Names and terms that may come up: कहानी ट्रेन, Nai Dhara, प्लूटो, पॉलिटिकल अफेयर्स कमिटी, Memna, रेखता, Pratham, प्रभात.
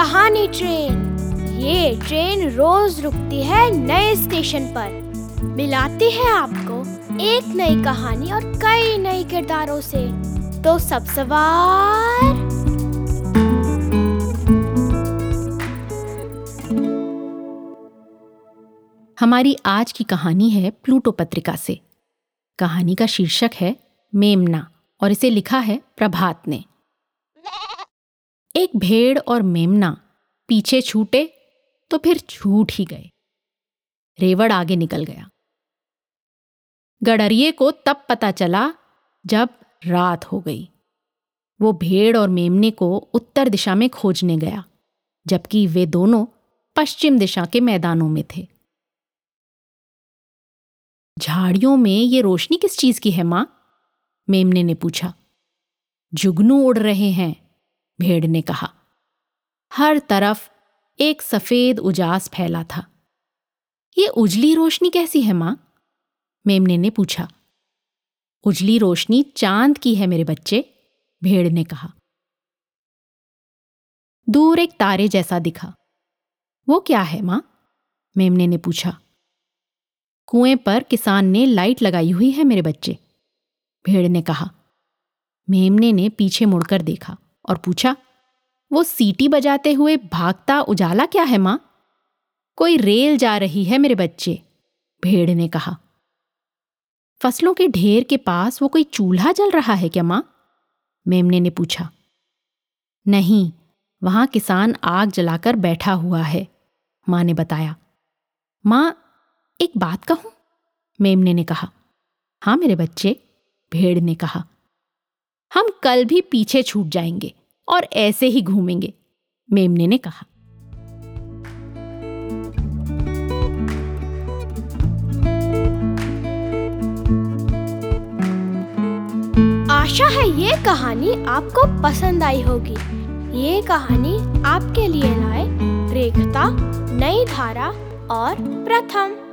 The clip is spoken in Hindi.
कहानी ट्रेन। ये ट्रेन रोज रुकती है नए स्टेशन पर, मिलाती है आपको एक नई कहानी और कई नए किरदारों से। तो सब सवार हमारी आज की कहानी है प्लूटो पत्रिका से। कहानी का शीर्षक है मेमना और इसे लिखा है प्रभात ने। एक भेड़ और मेमना पीछे छूटे तो फिर छूट ही गए। रेवड़ आगे निकल गया। गडरिये को तब पता चला जब रात हो गई। वो भेड़ और मेमने को उत्तर दिशा में खोजने गया, जबकि वे दोनों पश्चिम दिशा के मैदानों में थे। झाड़ियों में ये रोशनी किस चीज की है माँ? मेमने ने पूछा। जुगनू उड़ रहे हैं, भेड़ ने कहा। हर तरफ एक सफेद उजास फैला था। ये उजली रोशनी कैसी है माँ? मेमने ने पूछा। उजली रोशनी चांद की है मेरे बच्चे, भेड़ ने कहा। दूर एक तारे जैसा दिखा। वो क्या है माँ? मेमने ने पूछा। कुएं पर किसान ने लाइट लगाई हुई है मेरे बच्चे, भेड़ ने कहा। मेमने ने पीछे मुड़कर देखा और पूछा, वो सीटी बजाते हुए भागता उजाला क्या है माँ? कोई रेल जा रही है मेरे बच्चे, भेड़ ने कहा। फसलों के ढेर के पास वो कोई चूल्हा जल रहा है क्या माँ? मेमने ने पूछा। नहीं, वहां किसान आग जलाकर बैठा हुआ है, माँ ने बताया। माँ एक बात कहूँ? मेमने ने कहा। हाँ मेरे बच्चे, भेड़ ने कहा। हम कल भी पीछे छूट जाएंगे और ऐसे ही घूमेंगे, मेमने ने कहा। आशा है ये कहानी आपको पसंद आई होगी। ये कहानी आपके लिए लाए रेखता, नई धारा और प्रथम।